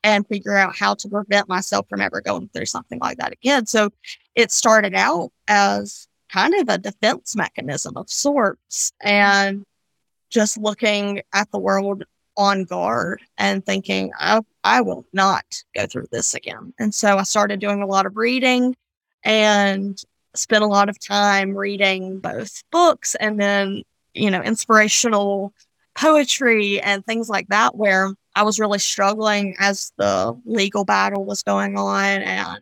and figure out how to prevent myself from ever going through something like that again. So it started out as kind of a defense mechanism of sorts, and just looking at the world on guard and thinking, I will not go through this again. And so I started doing a lot of reading and spent a lot of time reading both books and then, inspirational poetry and things like that, where I was really struggling as the legal battle was going on. And,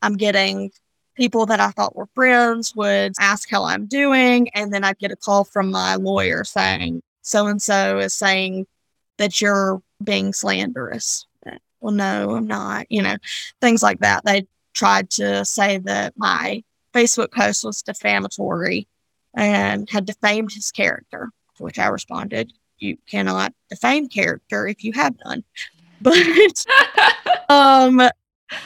I'm getting people that I thought were friends would ask how I'm doing. And then I'd get a call from my lawyer saying, so-and-so is saying that you're being slanderous. Well, no, I'm not, things like that. They tried to say that my Facebook post was defamatory and had defamed his character. To which I responded, you cannot defame character if you have none. But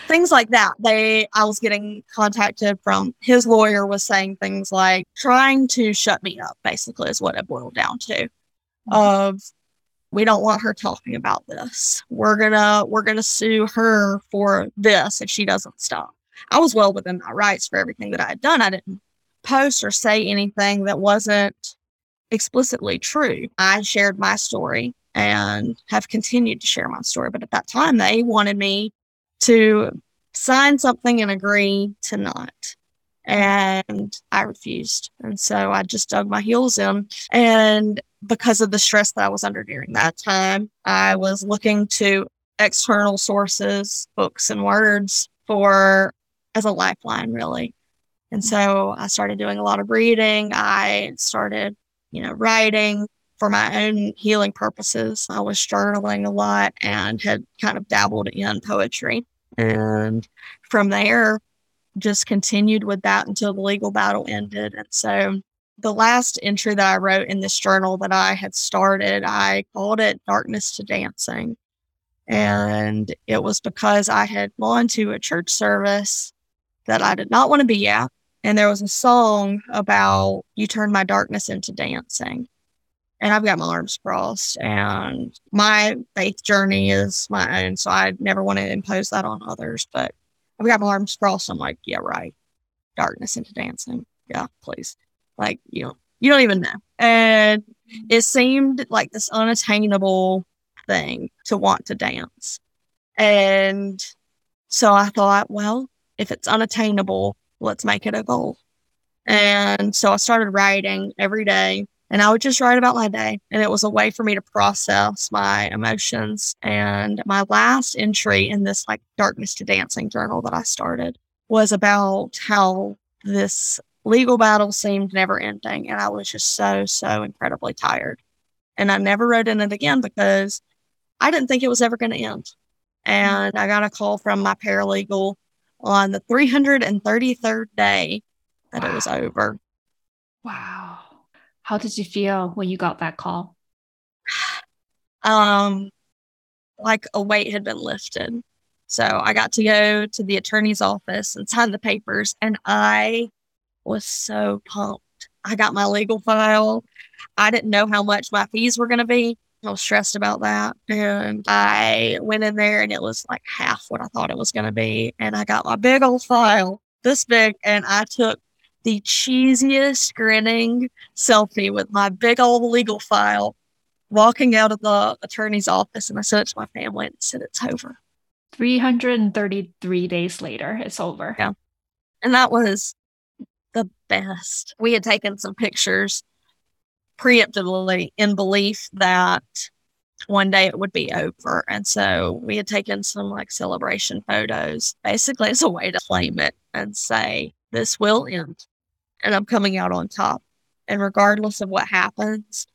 things like that. I was getting contacted from his lawyer, was saying things like trying to shut me up, basically, is what it boiled down to. Of we don't want her talking about this. We're gonna sue her for this if she doesn't stop. I was well within my rights for everything that I had done. I didn't post or say anything that wasn't explicitly true. I shared my story and have continued to share my story. But at that time, they wanted me to sign something and agree to not. And I refused. And so I just dug my heels in. And because of the stress that I was under during that time, I was looking to external sources, books and words as a lifeline, really. And so I started doing a lot of reading. I started, writing for my own healing purposes. I was journaling a lot and had kind of dabbled in poetry. And from there, just continued with that until the legal battle ended. And so the last entry that I wrote in this journal that I had started, I called it Darkness to Dancing. And it was because I had gone to a church service that I did not want to be at. And there was a song about, "You turned my darkness into dancing." And I've got my arms crossed, and my faith journey is my own. So I never want to impose that on others, but I've got my arms crossed. I'm like, yeah, right. Darkness into dancing. Yeah, please. Like, you don't even know. And it seemed like this unattainable thing to want to dance. And so I thought, well, if it's unattainable, let's make it a goal. And so I started writing every day, and I would just write about my day. And it was a way for me to process my emotions. And my last entry in this Darkness to Dancing journal that I started was about how this legal battle seemed never ending. And I was just so, so incredibly tired. And I never wrote in it again because I didn't think it was ever going to end. And I got a call from my paralegal on the 333rd day that it was over. Wow. How did you feel when you got that call? Like a weight had been lifted. So I got to go to the attorney's office and sign the papers, and I was so pumped. I got my legal file. I didn't know how much my fees were going to be. I was stressed about that. And I went in there, and it was half what I thought it was going to be. And I got my big old file, this big, and I took the cheesiest grinning selfie with my big old legal file walking out of the attorney's office, and I sent it to my family and said, it's over. 333 days later, it's over. Yeah. And that was the best. We had taken some pictures preemptively in belief that one day it would be over. And so we had taken some celebration photos, basically as a way to claim it and say, this will end, and I'm coming out on top. And regardless of what happens,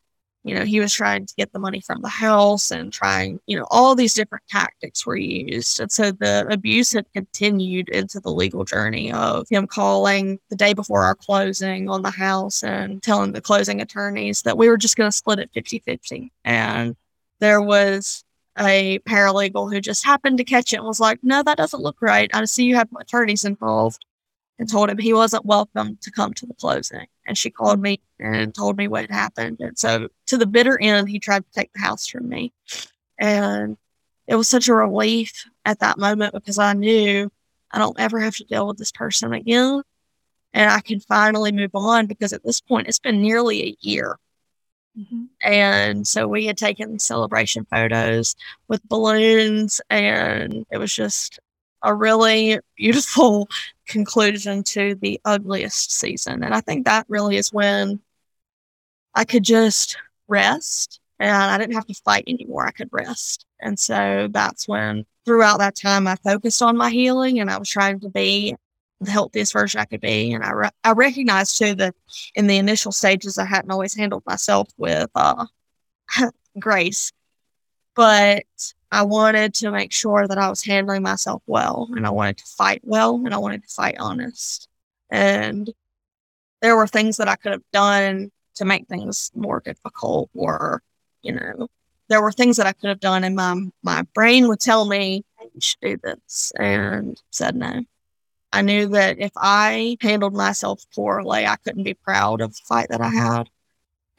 he was trying to get the money from the house and trying, all these different tactics were used. And so the abuse had continued into the legal journey of him calling the day before our closing on the house and telling the closing attorneys that we were just going to split it 50-50. And there was a paralegal who just happened to catch it and was like, no, that doesn't look right. I see you have attorneys involved. And told him he wasn't welcome to come to the closing. And she called me and told me what had happened. And so to the bitter end, he tried to take the house from me. And it was such a relief at that moment because I knew I don't ever have to deal with this person again. And I can finally move on because at this point, it's been nearly a year. Mm-hmm. And so we had taken celebration photos with balloons, and it was just a really beautiful conclusion to the ugliest season. And I think that really is when I could just rest, and I didn't have to fight anymore. I could rest. And so that's when throughout that time I focused on my healing, and I was trying to be the healthiest version I could be. And I recognized too that in the initial stages I hadn't always handled myself with grace, but I wanted to make sure that I was handling myself well, and I wanted to fight well, and I wanted to fight honest. And there were things that I could have done to make things more difficult, or, there were things that I could have done, and my brain would tell me, hey, you should do this, and said no. I knew that if I handled myself poorly, I couldn't be proud of the fight that I had.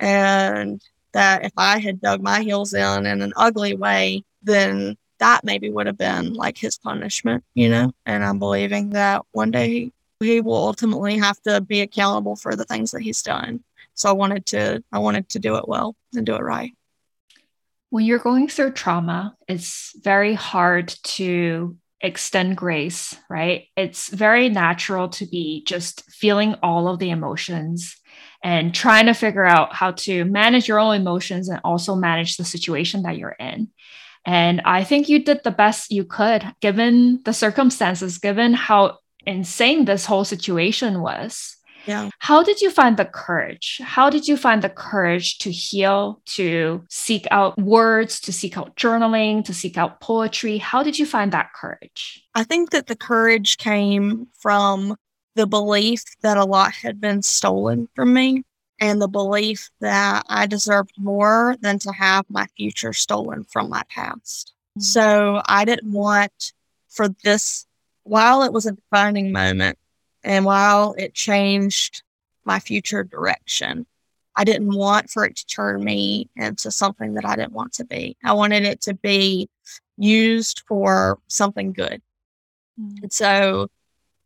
And that if I had dug my heels in an ugly way, then that maybe would have been his punishment, And I'm believing that one day he will ultimately have to be accountable for the things that he's done. So I wanted to do it well and do it right. When you're going through trauma, it's very hard to extend grace, right? It's very natural to be just feeling all of the emotions and trying to figure out how to manage your own emotions and also manage the situation that you're in. And I think you did the best you could, given the circumstances, given how insane this whole situation was. Yeah. How did you find the courage? How did you find the courage to heal, to seek out words, to seek out journaling, to seek out poetry? How did you find that courage? I think that the courage came from the belief that a lot had been stolen from me and the belief that I deserved more than to have my future stolen from my past. Mm-hmm. So I didn't want for this, while it was a defining moment, and while it changed my future direction, I didn't want for it to turn me into something that I didn't want to be. I wanted it to be used for something good. And so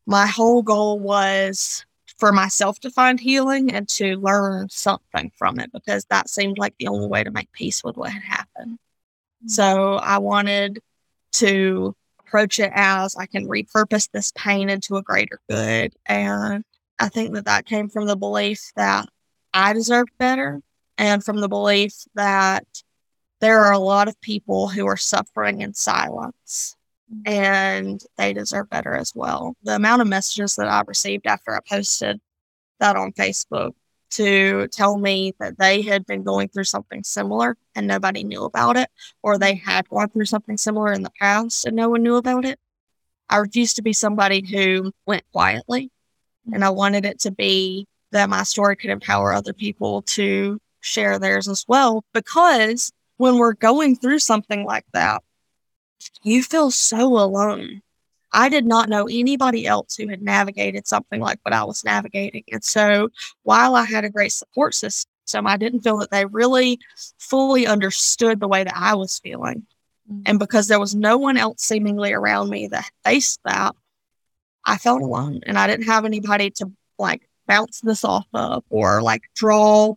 my whole goal was for myself to find healing and to learn something from it, because that seemed like the only way to make peace with what had happened. So I wanted to approach it as I can repurpose this pain into a greater good. And I think that that came from the belief that I deserved better and from the belief that there are a lot of people who are suffering in silence and they deserve better as well. The amount of messages that I received after I posted that on Facebook to tell me that they had been going through something similar and nobody knew about it, or they had gone through something similar in the past and no one knew about it. I refused to be somebody who went quietly, and I wanted it to be that my story could empower other people to share theirs as well, because when we're going through something like that, you feel so alone. I did not know anybody else who had navigated something like what I was navigating. And so while I had a great support system, I didn't feel that they really fully understood the way that I was feeling. And because there was no one else seemingly around me that faced that, I felt alone and I didn't have anybody to like bounce this off of or like draw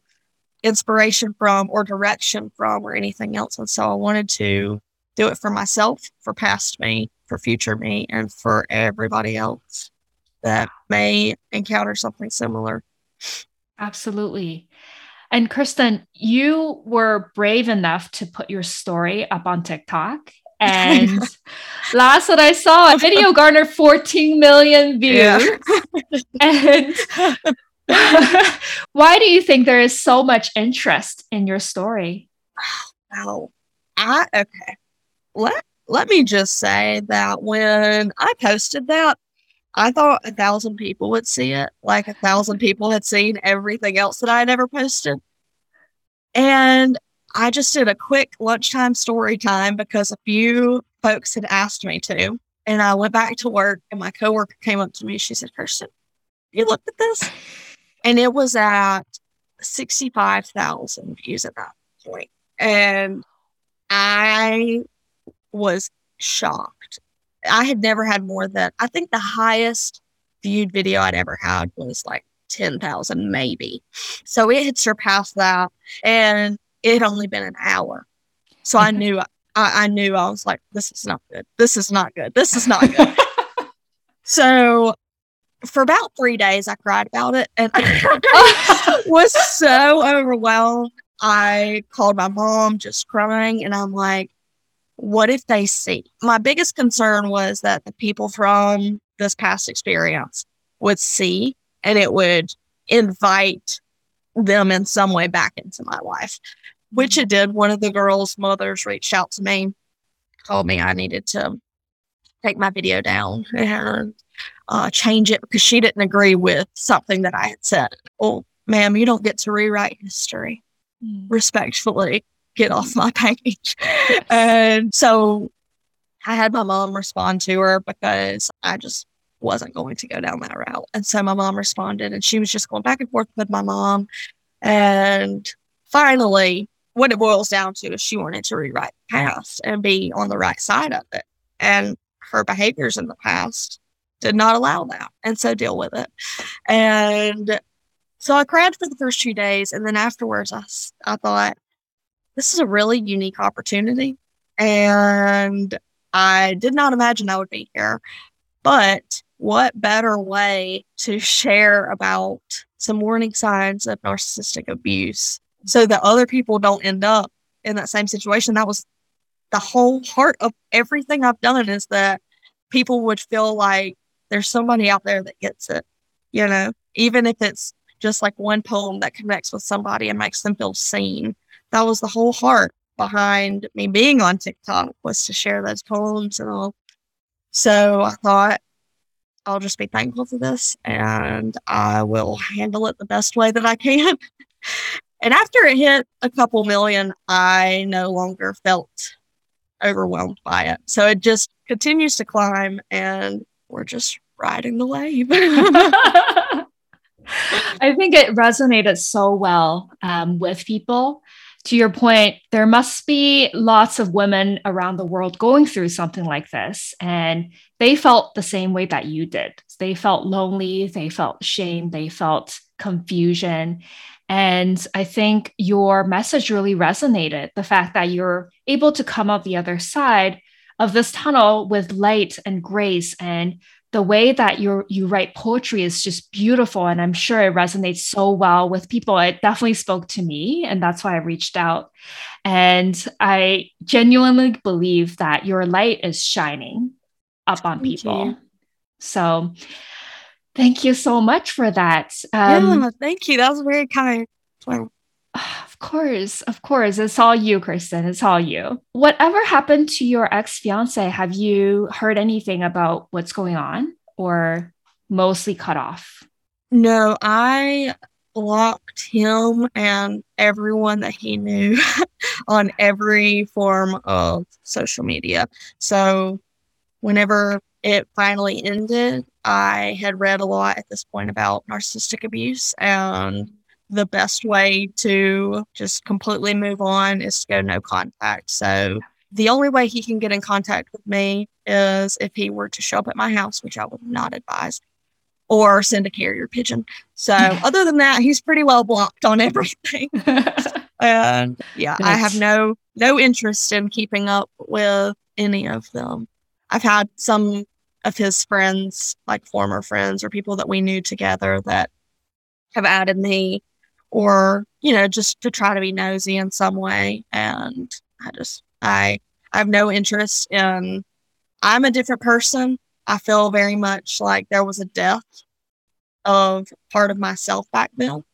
inspiration from or direction from or anything else. And so I wanted to do it for myself, for past me, for future me, and for everybody else that may encounter something similar. Absolutely. And Kirsten, you were brave enough to put your story up on TikTok. And last that I saw, a video garnered 14 million views. Yeah. And why do you think there is so much interest in your story? Wow. Okay. Let me just say that when I posted that, I thought 1,000 people would see it. Like 1,000 people had seen everything else that I had ever posted. And I just did a quick lunchtime story time because a few folks had asked me to. And I went back to work and my coworker came up to me. She said, "Kirsten, you looked at this?" And it was at 65,000 views at that point. And I was shocked. I had never had more than, I think the highest viewed video I'd ever had was like 10,000 maybe. So it had surpassed that and it had only been an hour. So I knew, I knew I was like, this is not good. This is not good. This is not good. So for about 3 days, I cried about it and I was so overwhelmed. I called my mom just crying and I'm like, what if they see? My biggest concern was that the people from this past experience would see and it would invite them in some way back into my life, which it did. One of the girls' mothers reached out to me, told me I needed to take my video down and change it because she didn't agree with something that I had said. "Oh, ma'am, you don't get to rewrite history. Respectfully, get off my page." And so I had my mom respond to her because I just wasn't going to go down that route. And so my mom responded and she was just going back and forth with my mom. And finally, what it boils down to is she wanted to rewrite the past and be on the right side of it. And her behaviors in the past did not allow that. And so deal with it. And so I cried for the first 2 days. And then afterwards, I thought, this is a really unique opportunity and I did not imagine I would be here, but what better way to share about some warning signs of narcissistic abuse so that other people don't end up in that same situation. That was the whole heart of everything I've done, is that people would feel like there's somebody out there that gets it, you know, even if it's just like one poem that connects with somebody and makes them feel seen. That was the whole heart behind me being on TikTok, was to share those poems and all. So I thought, I'll just be thankful for this and I will handle it the best way that I can. And after it hit a couple million, I no longer felt overwhelmed by it. So it just continues to climb and we're just riding the wave. I think it resonated so well with people. To your point, there must be lots of women around the world going through something like this, and they felt the same way that you did. They felt lonely, they felt shame, they felt confusion. And I think your message really resonated. The fact that you're able to come out the other side of this tunnel with light and grace, and the way that you write poetry is just beautiful. And I'm sure it resonates so well with people. It definitely spoke to me, and that's why I reached out. And I genuinely believe that your light is shining up on people. So thank you so much for that. Thank you. That was very kind. Of course. It's all you, Kirsten. It's all you. Whatever happened to your ex-fiance, have you heard anything about what's going on, or mostly cut off? No, I blocked him and everyone that he knew on every form of social media. So whenever it finally ended, I had read a lot at this point about narcissistic abuse, and the best way to just completely move on is to go no contact. So the only way he can get in contact with me is if he were to show up at my house, which I would not advise, or send a carrier pigeon. So other than that, he's pretty well blocked on everything. And yeah, I have no interest in keeping up with any of them. I've had some of his friends, like former friends or people that we knew together, that have added me, or, you know, just to try to be nosy in some way. And I have no interest in, I'm a different person. I feel very much like there was a death of part of myself back then.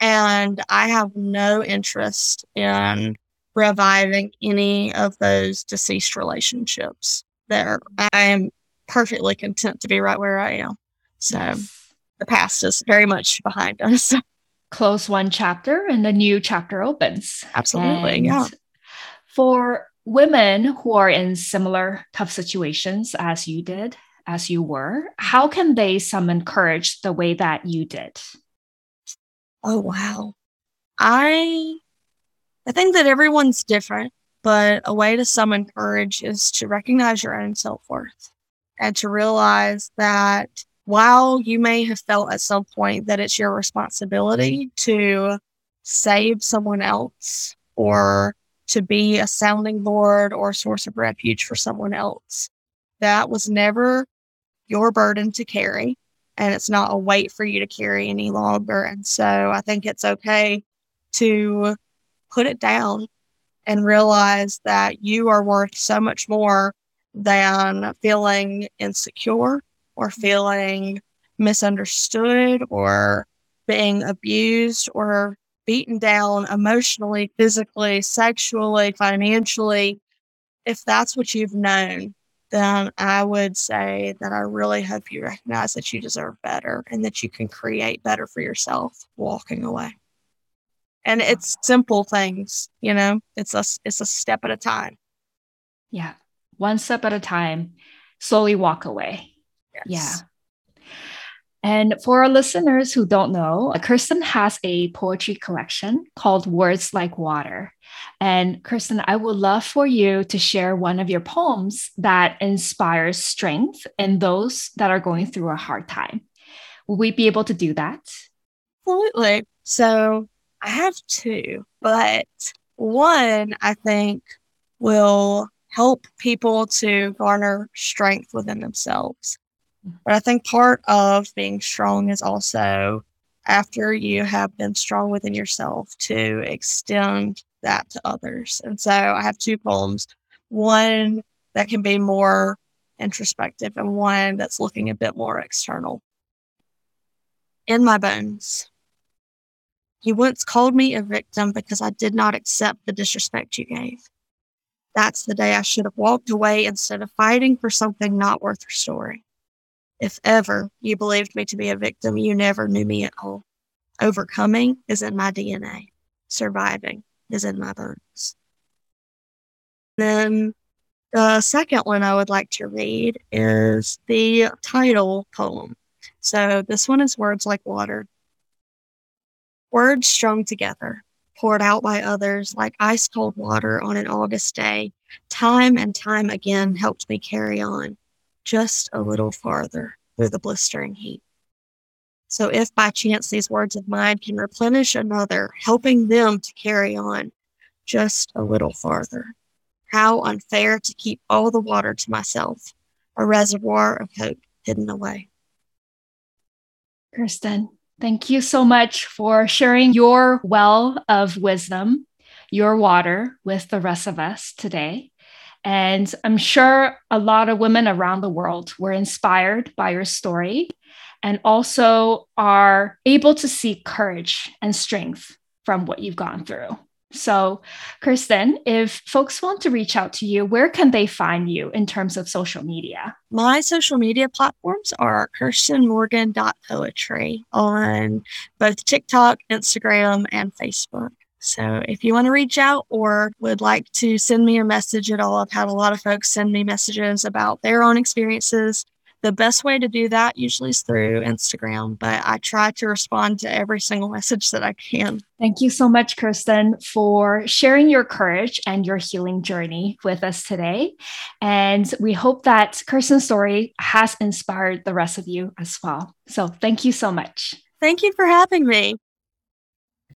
And I have no interest in reviving any of those deceased relationships there. I am perfectly content to be right where I am. So the past is very much behind us. Close one chapter and a new chapter opens. Absolutely. And yeah. For women who are in similar tough situations as you did, as you were, how can they summon courage the way that you did? Oh, wow. I think that everyone's different, but a way to summon courage is to recognize your own self-worth and to realize that while you may have felt at some point that it's your responsibility to save someone else or to be a sounding board or a source of refuge for someone else, that was never your burden to carry, and it's not a weight for you to carry any longer. And so I think it's okay to put it down and realize that you are worth so much more than feeling insecure or feeling misunderstood or being abused or beaten down emotionally, physically, sexually, financially. If that's what you've known, then I would say that I really hope you recognize that you deserve better and that you can create better for yourself walking away. And it's simple things, you know, it's a step at a time. Yeah. One step at a time, slowly walk away. Yes. Yeah. And for our listeners who don't know, Kirsten has a poetry collection called Words Like Water. And Kirsten, I would love for you to share one of your poems that inspires strength in those that are going through a hard time. Will we be able to do that? Absolutely. So I have two, but one I think will help people to garner strength within themselves. But I think part of being strong is also after you have been strong within yourself to extend that to others. And so I have two poems, one that can be more introspective and one that's looking a bit more external. In My Bones. You once called me a victim because I did not accept the disrespect you gave. That's the day I should have walked away instead of fighting for something not worth restoring. If ever you believed me to be a victim, you never knew me at all. Overcoming is in my DNA. Surviving is in my bones. Then the second one I would like to read is the title poem. So this one is Words Like Water. Words strung together, poured out by others like ice-cold water on an August day, time and time again helped me carry on. Just a little farther through the blistering heat. So if by chance these words of mine can replenish another, helping them to carry on just a little farther, how unfair to keep all the water to myself, a reservoir of hope hidden away. Kirsten, thank you so much for sharing your well of wisdom, your water with the rest of us today. And I'm sure a lot of women around the world were inspired by your story and also are able to see courage and strength from what you've gone through. So, Kirsten, if folks want to reach out to you, where can they find you in terms of social media? My social media platforms are kirstenmorgan.poetry on both TikTok, Instagram, and Facebook. So if you want to reach out or would like to send me a message at all, I've had a lot of folks send me messages about their own experiences. The best way to do that usually is through Instagram, but I try to respond to every single message that I can. Thank you so much, Kirsten, for sharing your courage and your healing journey with us today. And we hope that Kirsten's story has inspired the rest of you as well. So thank you so much. Thank you for having me.